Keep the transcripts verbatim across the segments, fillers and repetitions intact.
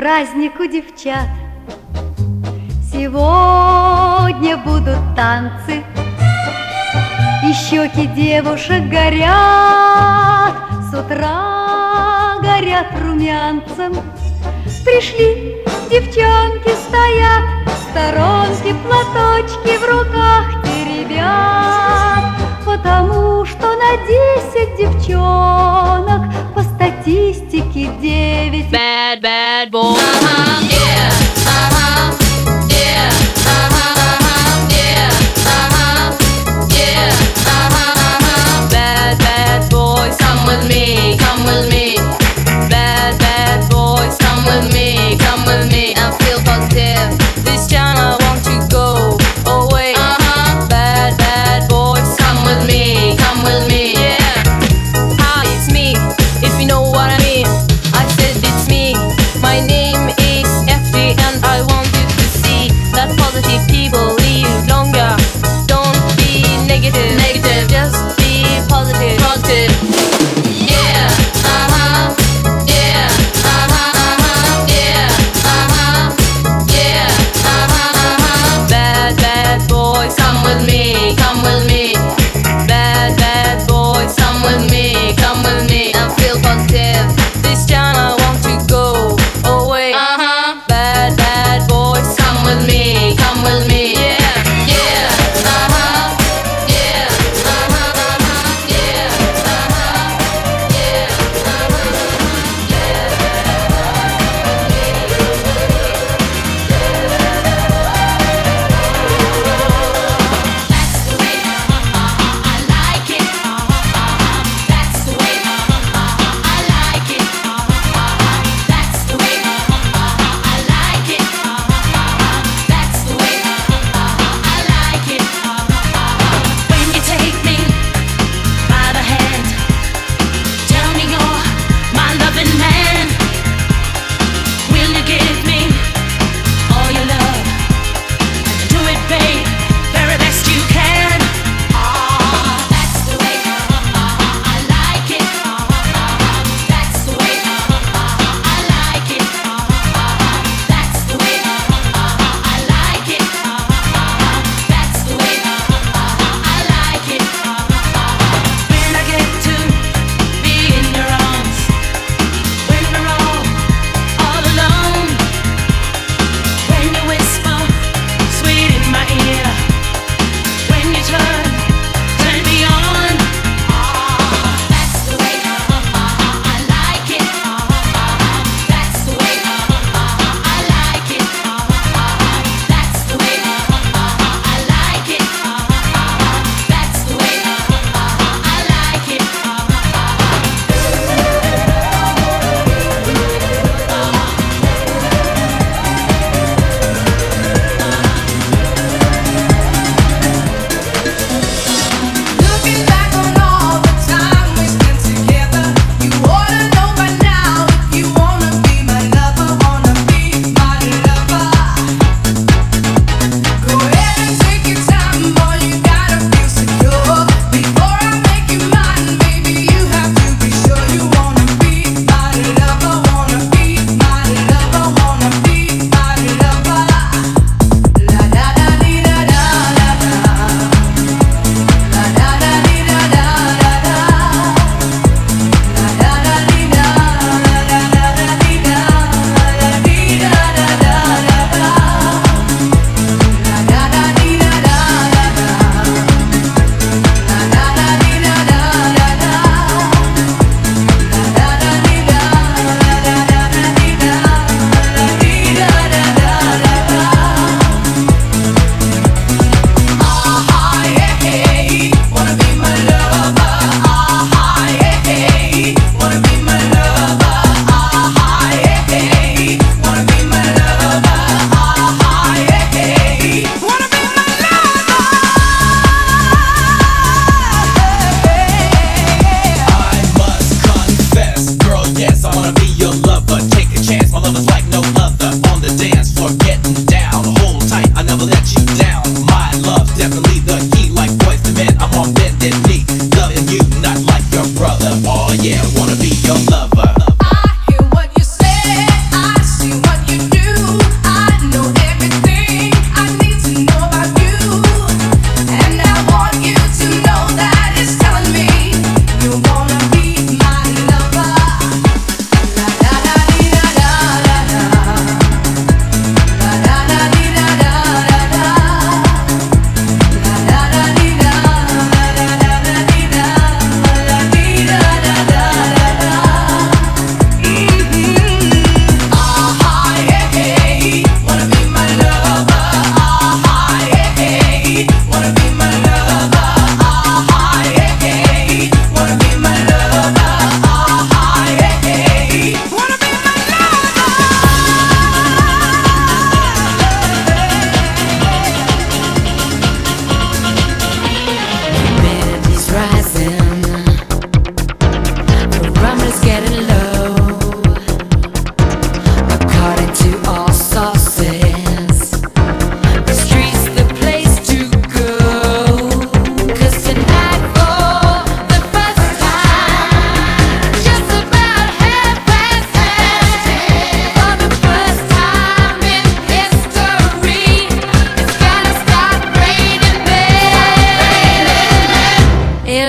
праздник у девчат. Сегодня будут танцы, и щеки девушек горят. С утра горят румянцем. Пришли, девчонки стоят, сторонки, платочки в руках теребят. Потому что на десять девчонок по статистике девять. Bad, bad boy. Uh-huh, yeah, uh-huh, yeah, uh-huh, yeah, uh-huh, yeah, uh-huh. Bad, bad boy, come with me, come with me. Bad, bad boys, come with me, come with me. I feel positive. This time I want to go away. Uh-huh. Bad, bad boys, come with me, come with me. Yeah. Hi, it's me. If you know what I mean, I said it's me. My name is F D, and I want you to see that positive people live longer. Don't be negative, negative. Just be positive, positive. Yeah. Uh-huh. Come with me, come with me. Bad, bad boys, come with me, come with me. I feel positive. This time I want to go away. Uh-huh. Bad, bad boys, come with me, come with me. Yeah, yeah, uh-huh, yeah, uh-huh, yeah, uh-huh, yeah, uh-huh, yeah, yeah, yeah, yeah.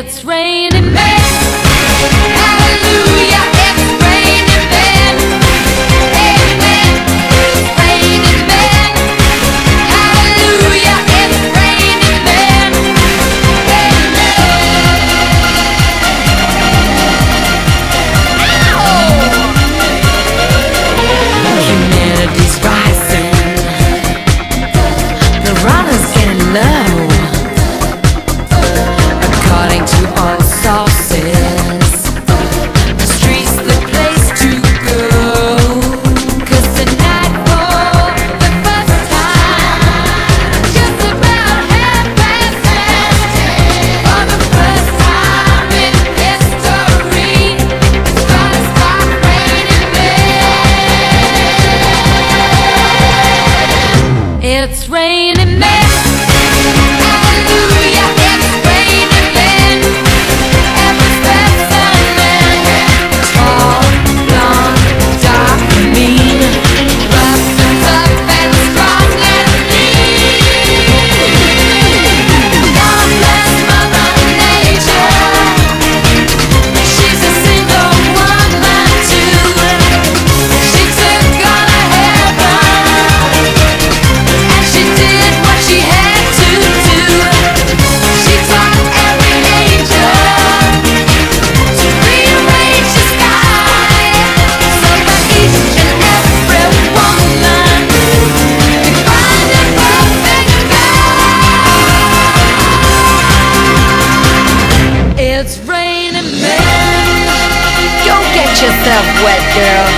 It's raining men. Hallelujah. It's raining men. Amen. It's raining men. Hallelujah. It's raining men. Amen. Humanity's rising. The runner's getting low. It's raining men. Hallelujah. It's raining men. Every step's a man. Tall, blonde, dark, mean, rough and tough and strong and lean. God bless Mother Nature. She's a single woman too. She took all her heaven. It's raining men. Go get yourself wet, girl.